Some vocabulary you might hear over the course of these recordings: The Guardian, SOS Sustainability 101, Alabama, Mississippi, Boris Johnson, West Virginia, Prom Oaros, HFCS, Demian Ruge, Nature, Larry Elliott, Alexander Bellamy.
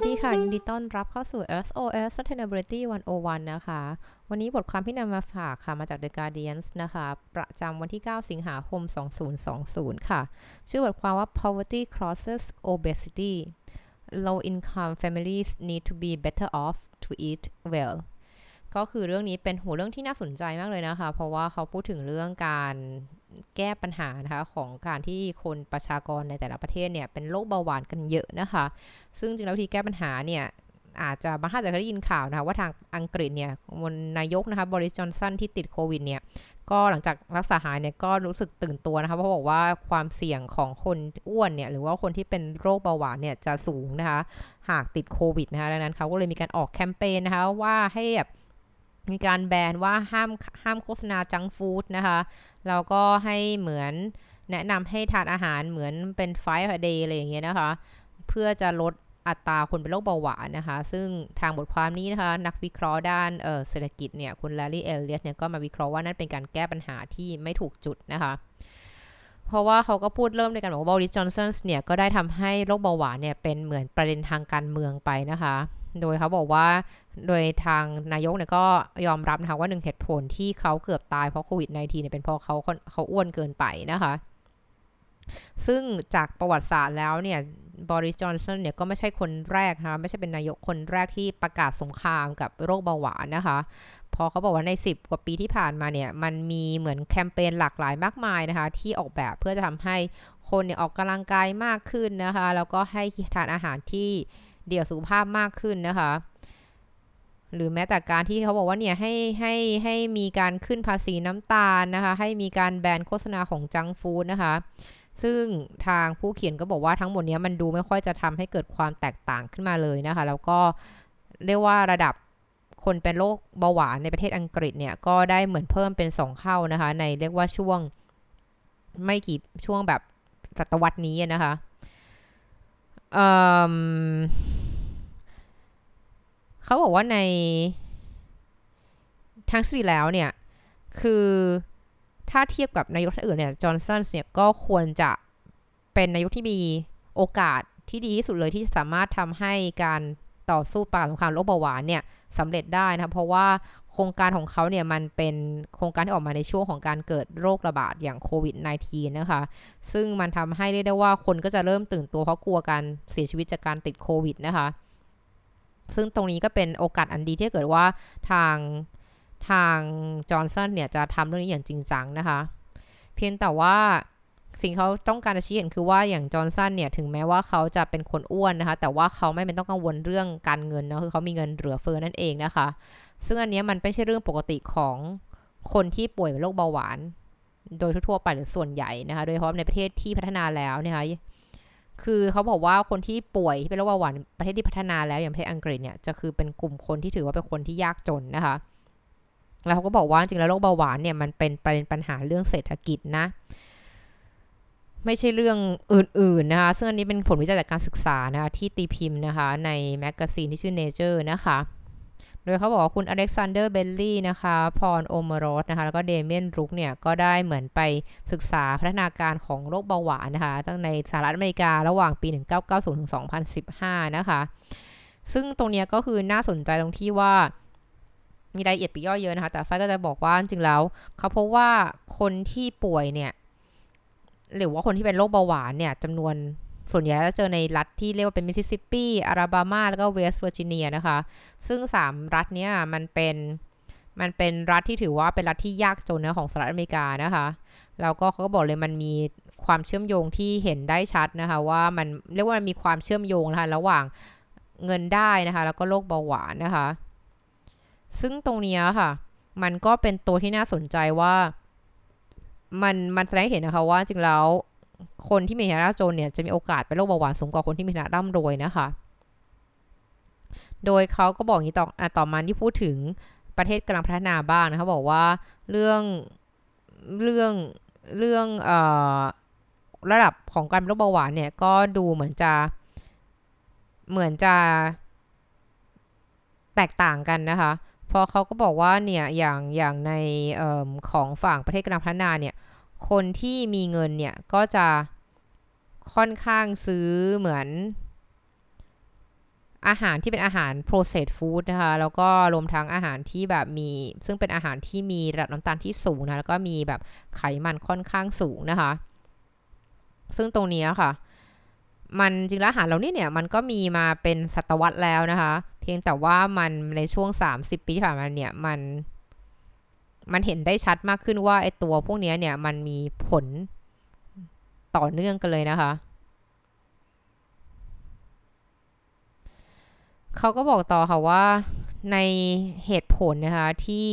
สวัสดีค่ะยินดีต้อนรับเข้าสู่ SOS Sustainability 101 นะคะวันนี้บทความที่นำมาฝากค่ะมาจาก The Guardian นะคะประจำวันที่9สิงหาคม2020ค่ะชื่อบทความว่า Poverty Causes Obesity Low Income Families Need to Be Better Off to Eat Well ก็คือเรื่องนี้เป็นหัวเรื่องที่น่าสนใจมากเลยนะคะเพราะว่าเขาพูดถึงเรื่องการแก้ปัญหานะคะของการที่คนประชากรในแต่ละประเทศเนี่ยเป็นโรคเบาหวานกันเยอะนะคะซึ่งจริงแล้ววิธีแก้ปัญหาเนี่ยอาจจะบางท่านอาจจะเคยได้ยินข่าวนะคะว่าทางอังกฤษเนี่ยนายกนะคะบริสจอนสันที่ติดโควิดเนี่ยก็หลังจากรักษาหายเนี่ยก็รู้สึกตื่นตัวนะคะเพราะบอกว่าความเสี่ยงของคนอ้วนเนี่ยหรือว่าคนที่เป็นโรคเบาหวานเนี่ยจะสูงนะคะหากติดโควิดนะคะดังนั้นเขาก็เลยมีการออกแคมเปญนะคะว่าให้แบบมีการแบนว่าห้ามโฆษณาจังฟู้ดนะคะแล้วก็ให้เหมือนแนะนำให้ทานอาหารเหมือนเป็น 5 a day อะไรอย่างเงี้ยนะคะเพื่อจะลดอัตราคนเป็นโรคเบาหวานนะคะซึ่งทางบทความนี้นะคะนักวิเคราะห์ด้านเศรษฐกิจเนี่ยคุณแลรี่เอลเลียตเนี่ยก็มาวิเคราะห์ว่านั่นเป็นการแก้ปัญหาที่ไม่ถูกจุดนะคะเพราะว่าเขาก็พูดเริ่มในการบอกว่าบริสจอนสันเนี่ยก็ได้ทำให้โรคเบาหวานเนี่ยเป็นเหมือนประเด็นทางการเมืองไปนะคะโดยเขาบอกว่าโดยทางนายกเนี่ยก็ยอมรับนะคะว่าหนึ่งเหตุผลที่เขาเกือบตายเพราะโควิด -19 เนี่ยเป็นเพราะเขาอ้วนเกินไปนะคะซึ่งจากประวัติศาสตร์แล้วเนี่ยบริสจอนสันเนี่ยก็ไม่ใช่คนแรกนะคะไม่ใช่เป็นนายกคนแรกที่ประกาศสงครามกับโรคเบาหวานนะคะพอเขาบอกว่าใน10กว่าปีที่ผ่านมาเนี่ยมันมีเหมือนแคมเปญหลากหลายมากมายนะคะที่ออกแบบเพื่อจะทำให้คนเนี่ยออกกำลังกายมากขึ้นนะคะแล้วก็ให้ทานอาหารที่เดี่ยวสุขภาพมากขึ้นนะคะหรือแม้แต่การที่เขาบอกว่าเนี่ยให้มีการขึ้นภาษีน้ำตาลนะคะให้มีการแบนโฆษณาของจังฟู้ดนะคะซึ่งทางผู้เขียนก็บอกว่าทั้งหมดนี้มันดูไม่ค่อยจะทำให้เกิดความแตกต่างขึ้นมาเลยนะคะแล้วก็เรียกว่าระดับคนเป็นโรคเบาหวานในประเทศอังกฤษเนี่ยก็ได้เหมือนเพิ่มเป็น2เท่านะคะในเรียกว่าช่วงไม่กี่ช่วงแบบศตวรรษนี้นะคะเขาบอกว่าในทั้งสี่แล้วเนี่ยคือถ้าเทียบกับนายกท่านอื่นเนี่ยจอห์นสันเนี่ยก็ควรจะเป็นนายกที่มีโอกาสที่ดีที่สุดเลยที่สามารถทำให้การต่อสู้ปราบสงครามโรคเบาหวานเนี่ยสำเร็จได้นะเพราะว่าโครงการของเขาเนี่ยมันเป็นโครงการที่ออกมาในช่วงของการเกิดโรคระบาดอย่างโควิด -19 นะคะซึ่งมันทำให้ได้ว่าคนก็จะเริ่มตื่นตัวเพราะกลัวการเสียชีวิตจากการติดโควิดนะคะซึ่งตรงนี้ก็เป็นโอกาสอันดีที่เกิดว่าทางจอห์นสันเนี่ยจะทำเรื่องนี้อย่างจริงจังนะคะเพียงแต่ว่าสิ่งเขาต้องการจะชี้เห็นคือว่าอย่างจอห์นสันเนี่ยถึงแม้ว่าเขาจะเป็นคนอ้วนนะคะแต่ว่าเขาไม่เป็นต้องกังวลเรื่องการเงินนะคือเขามีเงินเหลือเฟือนั่นเองนะคะซึ่งอันนี้มันไม่ใช่เรื่องปกติของคนที่ป่วยเป็นโรคเบาหวานโดยทั่วไปหรือส่วนใหญ่นะคะโดยเฉพาะในประเทศที่พัฒนาแล้วนะคะคือเขาบอกว่าคนที่ป่วยที่เป็นโรคเบาหวานประเทศที่พัฒนาแล้วอย่างประเทศอังกฤษเนี่ยจะคือเป็นกลุ่มคนที่ถือว่าเป็นคนที่ยากจนนะคะแล้วเขาก็บอกว่าจริงแล้วโรคเบาหวานเนี่ยมันเป็นประเด็นปัญหาเรื่องเศรษฐกิจนะไม่ใช่เรื่องอื่นๆนะคะซึ่งอันนี้เป็นผลวิจัยจากการศึกษานะคะที่ตีพิมพ์นะคะในแมกกาซีนที่ชื่อ Nature นะคะโดยเขาบอกว่าคุณอเล็กซานเดอร์เบลลี่นะคะพรโอมารอสนะคะแล้วก็เดเมียนรุกเนี่ยก็ได้เหมือนไปศึกษาพัฒนาการของโรคเบาหวานนะคะตั้งในสหรัฐอเมริการะหว่างปี1990ถึง2015นะคะซึ่งตรงเนี้ยก็คือน่าสนใจตรงที่ว่ามีรายละเอียดปลีกย่อยเยอะนะคะแต่ฝ้ายก็จะบอกว่าจริงๆแล้วเขาพบว่าคนที่ป่วยเนี่ยหรือว่าคนที่เป็นโรคเบาหวานเนี่ยจำนวนส่วนใหญ่แล้วจะเจอในรัฐที่เรียกว่าเป็นมิสซิสซิปปีอาลาบามาแล้วก็เวสต์เวอร์จิเนียนะคะซึ่ง3รัฐเนี้ยมันเป็นรัฐที่ถือว่าเป็นรัฐที่ยากจนนะของสหรัฐอเมริกานะคะแล้วก็เขาก็บอกเลยมันมีความเชื่อมโยงที่เห็นได้ชัดนะคะว่ามันเรียกว่ามันมีความเชื่อมโยงนะคะระหว่างเงินได้นะคะแล้วก็โรคเบาหวานนะคะซึ่งตรงเนี้ยค่ะมันก็เป็นตัวที่น่าสนใจว่ามันแสดงเห็นนะคะว่าจริงแล้วคนที่มีฐานะจนเนี่ยจะมีโอกาสเป็นโรคเบาหวานสูงกว่าคนที่มีฐานะร่ำรวยนะคะโดยเขาก็บอกอย่างนี้ต่อมาที่พูดถึงประเทศกำลังพัฒนาบ้างนะคะบอกว่าเรื่องระดับของการเป็นโรคเบาหวานเนี่ยก็ดูเหมือนจะแตกต่างกันนะคะพอเขาก็บอกว่าเนี่ยอย่างในของฝั่งประเทศกำลังพัฒนาเนี่ยคนที่มีเงินเนี่ยก็จะค่อนข้างซื้อเหมือน อาหารที่เป็นอาหาร processed food นะคะแล้วก็รวมทั้งอาหารที่แบบมีซึ่งเป็นอาหารที่มีระดับน้ำตาลที่สูงนะแล้วก็มีแบบไขมันค่อนข้างสูงนะคะซึ่งตรงนี้ค่ะมันจริงแล้วอาหารเหล่านี้เนี่ยมันก็มีมาเป็นศตวรรษแล้วนะคะเพียงแต่ว่ามันในช่วง30ปีที่ผ่านมาเนี่ยมันเห็นได้ชัดมากขึ้นว่าไอ้ตัวพวกนี้เนี่ยมันมีผลต่อเนื่องกันเลยนะคะเขาก็บอกต่อค่ะว่าในเหตุผลนะคะที่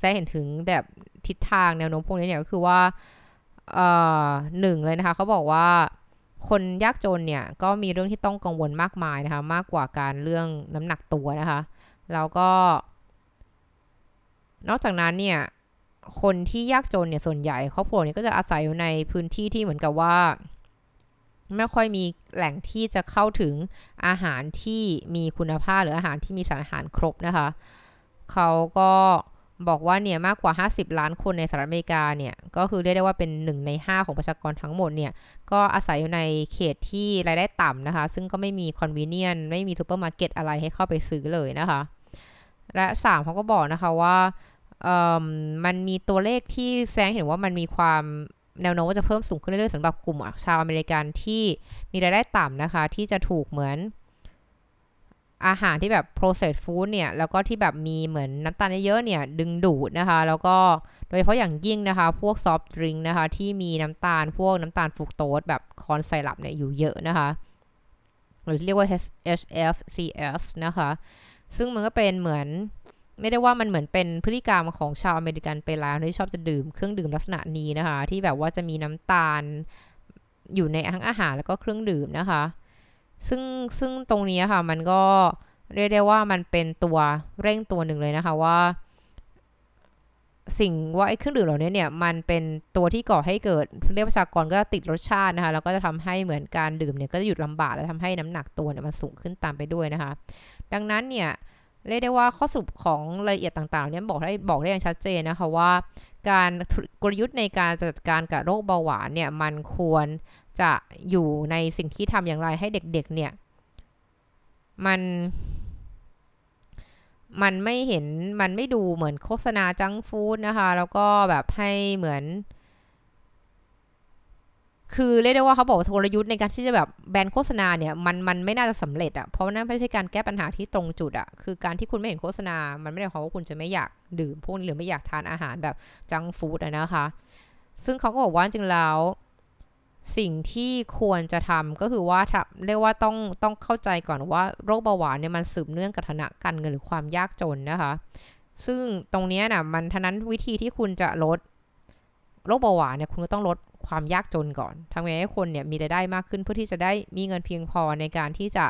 ได้เห็นถึงแบบทิศทางแนวโน้มพวกนี้เนี่ยก็คือว่าหนึ่งเลยนะคะเขาบอกว่าคนยากจนเนี่ยก็มีเรื่องที่ต้องกังวลมากมายนะคะมากกว่าการเรื่องน้ำหนักตัวนะคะแล้วก็นอกจากนั้นเนี่ยคนที่ยากจนเนี่ยส่วนใหญ่ครอบครัวเนี่ยก็จะอาศัยอยู่ในพื้นที่ที่เหมือนกับว่าไม่ค่อยมีแหล่งที่จะเข้าถึงอาหารที่มีคุณภาพหรืออาหารที่มีสารอาหารครบนะคะเขาก็บอกว่าเนี่ยมากกว่า50ล้านคนในสหรัฐอเมริกาเนี่ยก็คือเรียกได้ว่าเป็น1ใน5ของประชากรทั้งหมดเนี่ยก็อาศัยอยู่ในเขตที่รายได้ต่ำนะคะซึ่งก็ไม่มีคอนวีเนียนไม่มีซูเปอร์มาร์เก็ตอะไรให้เข้าไปซื้อเลยนะคะและ3เขาก็บอกนะคะว่ามันมีตัวเลขที่แสดงเห็นว่ามันมีความแนวโน้มว่าจะเพิ่มสูงขึ้นเรื่อยๆสำหรับกลุ่มชาวอเมริกันที่มีรายได้ต่ำนะคะที่จะถูกเหมือนอาหารที่แบบ processed food เนี่ยแล้วก็ที่แบบมีเหมือนน้ำตาลเยอะๆเนี่ยดึงดูดนะคะแล้วก็โดยเฉพาะอย่างยิ่งนะคะพวก soft drink นะคะที่มีน้ำตาลพวกน้ำตาลฟรุกโตสแบบคอนไซรัปเนี่ยอยู่เยอะนะคะหรือเรียกว่า HFCS นะคะซึ่งมันก็เป็นเหมือนไม่ได้ว่ามันเหมือนเป็นพฤติกรรมของชาวอเมริกันไปแล้วที่ชอบจะดื่มเครื่องดื่มลักษณะนี้นะคะที่แบบว่าจะมีน้ำตาลอยู่ในทั้งอาหารแล้วก็เครื่องดื่มนะคะซึ่งตรงนี้ค่ะมันก็เรียกได้ว่ามันเป็นตัวเร่งตัวหนึ่งเลยนะคะว่าสิ่งว่าไอ้เครื่องดื่มเหล่านี้เนี่ยมันเป็นตัวที่ก่อให้เกิดเรียกประชากรก็ติดรสชาตินะคะแล้วก็จะทำให้เหมือนการดื่มเนี่ยก็จะหยุดลำบากและทำให้น้ำหนักตัวเนี่ยมันสูงขึ้นตามไปด้วยนะคะดังนั้นเนี่ยเรียกได้ว่าข้อสรุปของรายละเอียดต่างๆเนี่ยบอกได้อย่างชัดเจนนะคะว่าการกลยุทธ์ในการจัดการกับโรคเบาหวานเนี่ยมันควรจะอยู่ในสิ่งที่ทำอย่างไรให้เด็กๆเนี่ยมันไม่เห็นมันไม่ดูเหมือนโฆษณาจังฟู้ดนะคะแล้วก็แบบให้เหมือนคือเรียกได้ว่าเขาบอกกลยุทธ์ในการที่จะแบบแบนโฆษณาเนี่ยมันไม่น่าจะสำเร็จอ่ะเพราะนั่นไม่ใช่การแก้ปัญหาที่ตรงจุดอ่ะคือการที่คุณไม่เห็นโฆษณามันไม่ได้หมายความว่าคุณจะไม่อยากดื่มพวกนี้หรือไม่อยากทานอาหารแบบจังฟู้ดนะคะซึ่งเขาก็บอกว่าจริงแล้วสิ่งที่ควรจะทำก็คือว่าเรียกว่าต้องเข้าใจก่อนว่าโรคเบาหวานเนี่ยมันสืบเนื่องกับฐานะการเงินหรือความยากจนนะคะซึ่งตรงนี้น่ะมันทั้งนั้นวิธีที่คุณจะลดโรคเบาหวานเนี่ยคุณก็ต้องลดความยากจนก่อนทำไงให้คนเนี่ยมีรายได้มากขึ้นเพื่อที่จะได้มีเงินเพียงพอในการที่จะ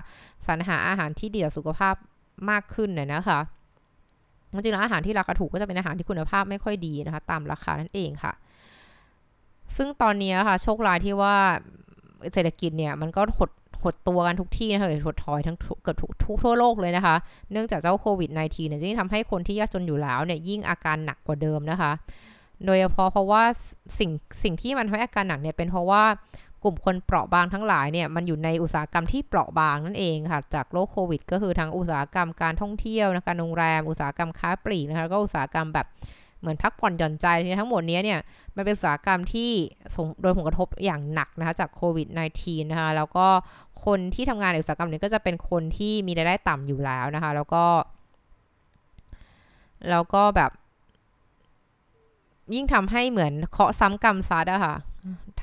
สรรหาอาหารที่ดีต่อสุขภาพมากขึ้นเนี่ยนะคะจริงๆแล้วอาหารที่ราคาถูกก็จะเป็นอาหารที่คุณภาพไม่ค่อยดีนะคะตามราคานั่นเองค่ะซึ่งตอนนี้ค่ะโชคร้ายที่ว่าเศรษฐกิจเนี่ยมันก็หดตัวกันทุกที่นะคะหดถอยทั้งเกือบทุกทั่วโลกเลยนะคะเนื่องจากเจ้าโควิด -19 เนี่ยที่ทำให้คนที่ยากจนอยู่แล้วเนี่ยยิ่งอาการหนักกว่าเดิมนะคะโดยเฉพาะเพราะว่าสิ่งที่มันทำให้อาการหนักเนี่ยเป็นเพราะว่ากลุ่มคนเปราะบางทั้งหลายเนี่ยมันอยู่ในอุตสาหกรรมที่เปราะบางนั่นเองค่ะจากโรคโควิดก็คือทั้งอุตสาหกรรมการท่องเที่ยวนะการโรงแรมอุตสาหกรรมค้าปลีกนะคะก็อุตสาหกรรมแบบเหมือนพักผ่อนหย่อนใจทั้งหมดนี้เนี่ยมันเป็นอุตสาหกรรมที่โดยผลกระทบอย่างหนักนะคะจากโควิด -19 นะคะแล้วก็คนที่ทำงานในอุตสาหกรรมนี้ก็จะเป็นคนที่มีรายได้ต่ำอยู่แล้วนะคะแล้วก็แบบยิ่งทำให้เหมือนเคาะซ้ำกรรมซัดอะค่ะ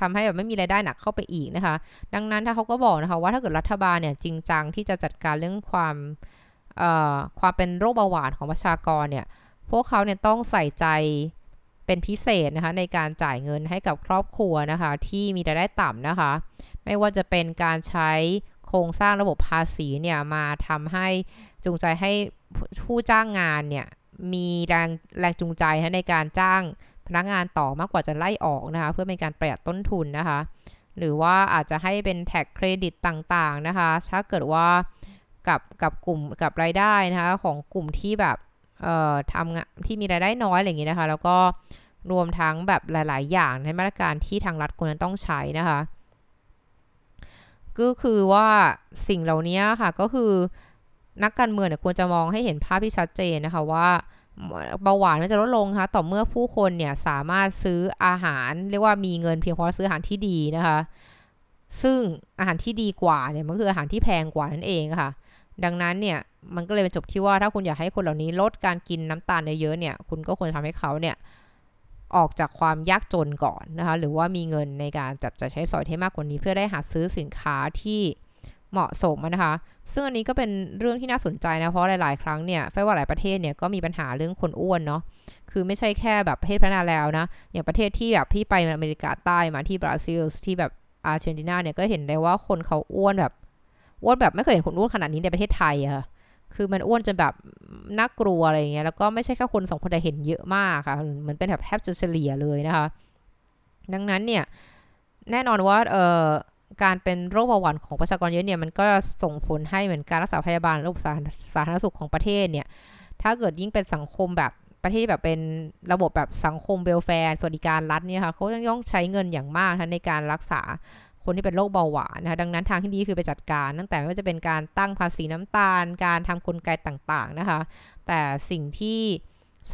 ทำให้แบบไม่มีรายได้หนักเข้าไปอีกนะคะดังนั้นถ้าเขาก็บอกนะคะว่าถ้าเกิดรัฐบาลเนี่ยจริงจังที่จะจัดการเรื่องความเป็นโรคเบาหวานของประชากรเนี่ยพวกเขาเนี่ยต้องใส่ใจเป็นพิเศษนะคะในการจ่ายเงินให้กับครอบครัวนะคะที่มีรายได้ต่ำนะคะไม่ว่าจะเป็นการใช้โครงสร้างระบบภาษีเนี่ยมาทำให้จูงใจให้ผู้จ้างงานเนี่ยมีแรงจูงใจนะในการจ้างพนักงานต่อมากกว่าจะไล่ออกนะคะเพื่อเป็นการประหยัดต้นทุนนะคะหรือว่าอาจจะให้เป็นแท็กเครดิตต่างๆนะคะถ้าเกิดว่ากับกลุ่มกับรายได้นะคะของกลุ่มที่แบบทำงานที่มีรายได้น้อยอะไรอย่างนี้นะคะแล้วก็รวมทั้งแบบหลายๆอย่างในมาตรการที่ทางรัฐควรจะต้องใช้นะคะก็คือว่าสิ่งเหล่านี้ค่ะก็คือ นักการเมืองเนี่ยควรจะมองให้เห็นภาพที่ชัดเจนนะคะว่าเบาหวานมันจะลดลงนะคะต่อเมื่อผู้คนเนี่ยสามารถซื้ออาหารเรียกว่ามีเงินเพียงพอซื้ออาหารที่ดีนะคะซึ่งอาหารที่ดีกว่าเนี่ยมันคืออาหารที่แพงกว่านั่นเองค่ะดังนั้นเนี่ยมันก็เลยเป็นจบที่ว่าถ้าคุณอยากให้คนเหล่านี้ลดการกินน้ำตาลเยอะๆเนี่ยคุณก็ควรทำให้เขาเนี่ยออกจากความยากจนก่อนนะคะหรือว่ามีเงินในการจับจ่ายใช้สอยให้มากกว่านี้เพื่อได้หาซื้อสินค้าที่เหมาะสมนะคะซึ่งอันนี้ก็เป็นเรื่องที่น่าสนใจนะเพราะหลายๆครั้งเนี่ยแม้ว่าหลายประเทศเนี่ยก็มีปัญหาเรื่องคนอ้วนเนาะคือไม่ใช่แค่แบบประเทศพัฒนาแล้วนะอย่างประเทศที่แบบพี่ไปอเมริกาใต้มาที่บราซิลที่แบบอาร์เจนตินาเนี่ยก็เห็นได้ว่าคนเขาอ้วนแบบไม่เคยเห็นคนอ้วนขนาดนี้ในประเทศไทยอะคือมันอ้วนจนแบบน่ากลัวอะไรอย่างเงี้ยแล้วก็ไม่ใช่แค่คนสองคนแต่เห็นเยอะมากค่ะเหมือนเป็นแบบแทบจะเฉลี่ยเลยนะคะดังนั้นเนี่ยแน่นอนว่าการเป็นโรคเบาหวานของประชากรเยอะเนี่ยมันก็ส่งผลให้เหมือนการรักษาพยาบาลระบบสาธารณสุขของประเทศเนี่ยถ้าเกิดยิ่งเป็นสังคมแบบประเทศแบบเป็นระบบแบบสังคมเวลแฟร์สวัสดิการรัฐเนี่ยค่ะเขาต้องใช้เงินอย่างมากในการรักษาคนที่เป็นโรคเบาหวานนะคะดังนั้นทางที่ดีคือไปจัดการตั้งแต่ไม่ว่าจะเป็นการตั้งภาษีน้ำตาลการทำกลไกต่างๆนะคะแต่สิ่งที่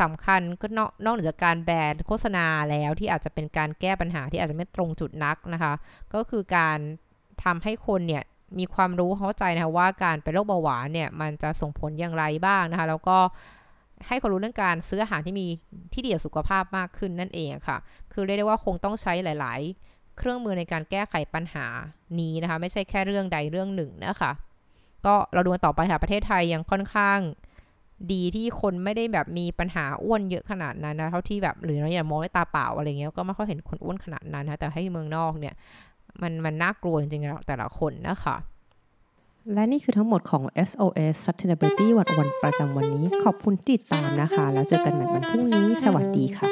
สำคัญก็นอกเหนือจากการแบนโฆษณาแล้วที่อาจจะเป็นการแก้ปัญหาที่อาจจะไม่ตรงจุดนักนะคะก็คือการทำให้คนเนี่ยมีความรู้เข้าใจนะคะว่าการเป็นโรคเบาหวานเนี่ยมันจะส่งผลอย่างไรบ้างนะคะแล้วก็ให้คนรู้เรื่องการซื้ออาหารที่ดีต่อสุขภาพมากขึ้นนั่นเองค่ะคือเรียกได้ว่าคงต้องใช้หลายๆเครื่องมือในการแก้ไขปัญหานี้นะคะไม่ใช่แค่เรื่องใดเรื่องหนึ่งนะคะก็เราดูกันต่อไปค่ะประเทศไทยยังค่อนข้างดีที่คนไม่ได้แบบมีปัญหาอ้วนเยอะขนาดนั้นนะเท่าที่แบบหรือเราอย่ามองด้วยตาเปล่าอะไรเงี้ยก็ไม่ค่อยเห็นคนอ้วนขนาดนั้นนะแต่ให้เมืองนอกเนี่ยมันน่ากลัวจริงๆแต่ละคนนะคะและนี่คือทั้งหมดของ SOS Sustainability วันประจำวันนี้ขอบคุณที่ติดตามนะคะแล้วเจอกันใหม่วันพรุ่งนี้สวัสดีค่ะ